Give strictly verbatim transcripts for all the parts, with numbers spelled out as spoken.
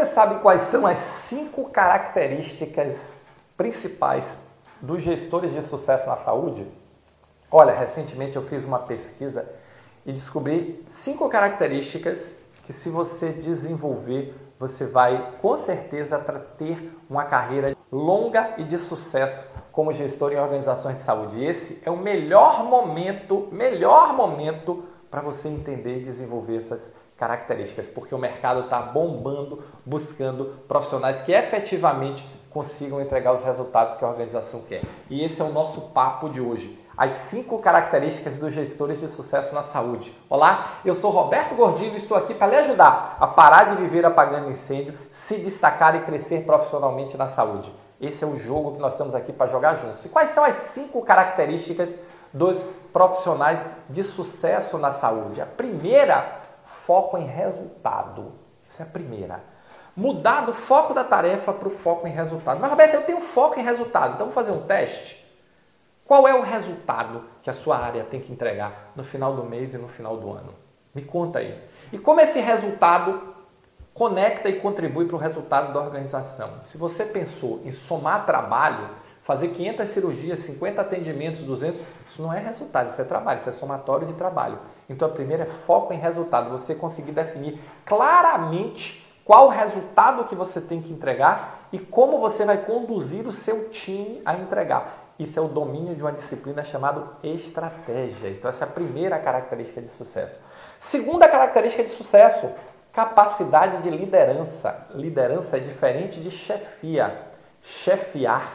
Você sabe quais são as cinco características principais dos gestores de sucesso na saúde? Olha, recentemente eu fiz uma pesquisa e descobri cinco características que, se você desenvolver, você vai com certeza ter uma carreira longa e de sucesso como gestor em organizações de saúde. E esse é o melhor momento, melhor momento para você entender e desenvolver essas características, porque o mercado está bombando, buscando profissionais que efetivamente consigam entregar os resultados que a organização quer. E esse é o nosso papo de hoje. As cinco características dos gestores de sucesso na saúde. Olá, eu sou Roberto Gordinho e estou aqui para lhe ajudar a parar de viver apagando incêndio, se destacar e crescer profissionalmente na saúde. Esse é o jogo que nós estamos aqui para jogar juntos. E quais são as cinco características dos profissionais de sucesso na saúde? A primeira, foco em resultado. Essa é a primeira. Mudar do foco da tarefa para o foco em resultado. Mas, Roberto, eu tenho foco em resultado, então vou fazer um teste. Qual é o resultado que a sua área tem que entregar no final do mês e no final do ano? Me conta aí. E como esse resultado conecta e contribui para o resultado da organização? Se você pensou em somar trabalho, fazer quinhentas cirurgias, cinquenta atendimentos, duzentos, isso não é resultado, isso é trabalho, isso é somatório de trabalho. Então a primeira é foco em resultado, você conseguir definir claramente qual o resultado que você tem que entregar e como você vai conduzir o seu time a entregar. Isso é o domínio de uma disciplina chamada estratégia. Então, essa é a primeira característica de sucesso. Segunda característica de sucesso, capacidade de liderança. Liderança é diferente de chefia. Chefiar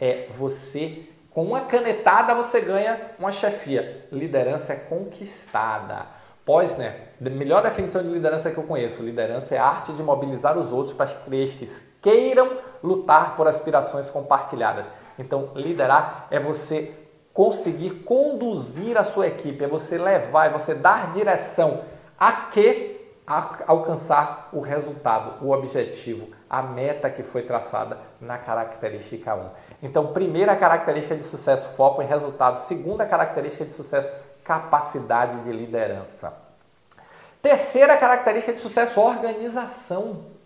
é você, com uma canetada você ganha uma chefia. Liderança é conquistada. Posner, a melhor definição de liderança que eu conheço. Liderança é a arte de mobilizar os outros para que estes queiram lutar por aspirações compartilhadas. Então, liderar é você conseguir conduzir a sua equipe, é você levar, é você dar direção a que a alcançar o resultado, o objetivo, a meta que foi traçada na característica um. Então, primeira característica de sucesso, foco em resultado. Segunda característica de sucesso, capacidade de liderança. Terceira característica de sucesso, organização.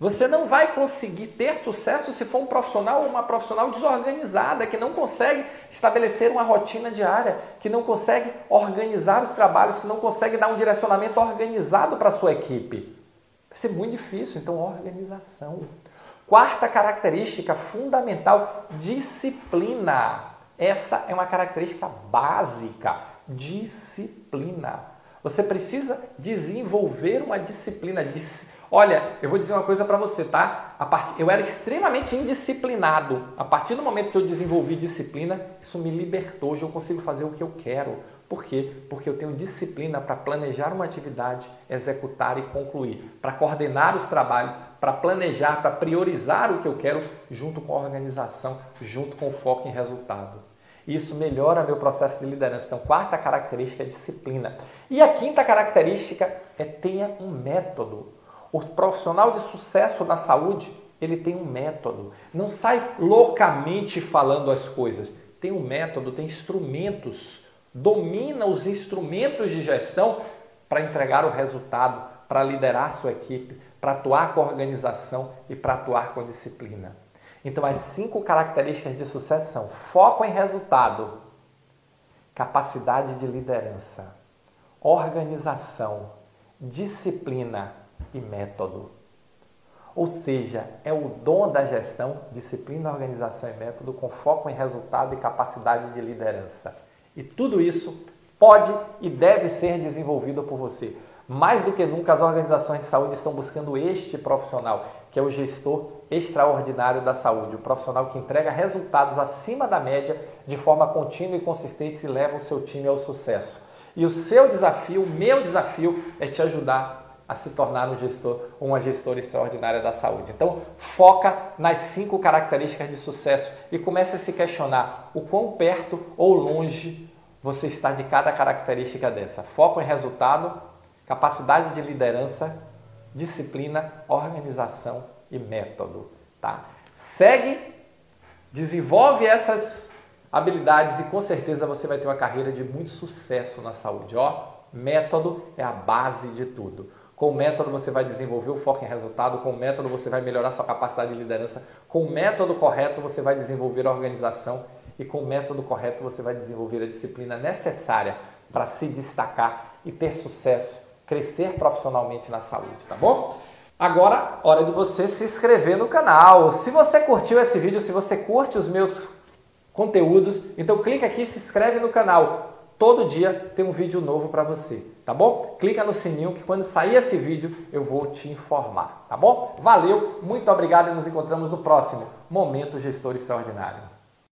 Você não vai conseguir ter sucesso se for um profissional ou uma profissional desorganizada, que não consegue estabelecer uma rotina diária, que não consegue organizar os trabalhos, que não consegue dar um direcionamento organizado para a sua equipe. Vai ser muito difícil, então organização. Quarta característica fundamental, disciplina. Essa é uma característica básica, disciplina. Você precisa desenvolver uma disciplina, disciplina. Olha, eu vou dizer uma coisa para você, tá? A part... Eu era extremamente indisciplinado. A partir do momento que eu desenvolvi disciplina, isso me libertou. Hoje eu consigo fazer o que eu quero. Por quê? Porque eu tenho disciplina para planejar uma atividade, executar e concluir. Para coordenar os trabalhos, para planejar, para priorizar o que eu quero, junto com a organização, junto com o foco em resultado. Isso melhora meu processo de liderança. Então, quarta característica é disciplina. E a quinta característica é tenha um método. O profissional de sucesso na saúde, ele tem um método. Não sai loucamente falando as coisas. Tem um método, tem instrumentos. Domina os instrumentos de gestão para entregar o resultado, para liderar sua equipe, para atuar com organização e para atuar com disciplina. Então, as cinco características de sucesso são foco em resultado, capacidade de liderança, organização, disciplina e método. Ou seja, é o dom da gestão, disciplina, organização e método com foco em resultado e capacidade de liderança. E tudo isso pode e deve ser desenvolvido por você. Mais do que nunca, as organizações de saúde estão buscando este profissional, que é o gestor extraordinário da saúde, o profissional que entrega resultados acima da média de forma contínua e consistente e leva o seu time ao sucesso. E o seu desafio, o meu desafio, é te ajudar a se tornar um gestor, uma gestora extraordinária da saúde. Então, foca nas cinco características de sucesso e comece a se questionar o quão perto ou longe você está de cada característica dessa. Foco em resultado, capacidade de liderança, disciplina, organização e método. Tá? Segue, desenvolve essas habilidades e com certeza você vai ter uma carreira de muito sucesso na saúde. Ó, método é a base de tudo. Com o método você vai desenvolver o foco em resultado, com o método você vai melhorar sua capacidade de liderança, com o método correto você vai desenvolver a organização e com o método correto você vai desenvolver a disciplina necessária para se destacar e ter sucesso, crescer profissionalmente na saúde, tá bom? Agora, hora de você se inscrever no canal. Se você curtiu esse vídeo, se você curte os meus conteúdos, então clica aqui e se inscreve no canal. Todo dia tem um vídeo novo para você, tá bom? Clica no sininho que quando sair esse vídeo eu vou te informar, tá bom? Valeu, muito obrigado e nos encontramos no próximo Momento Gestor Extraordinário.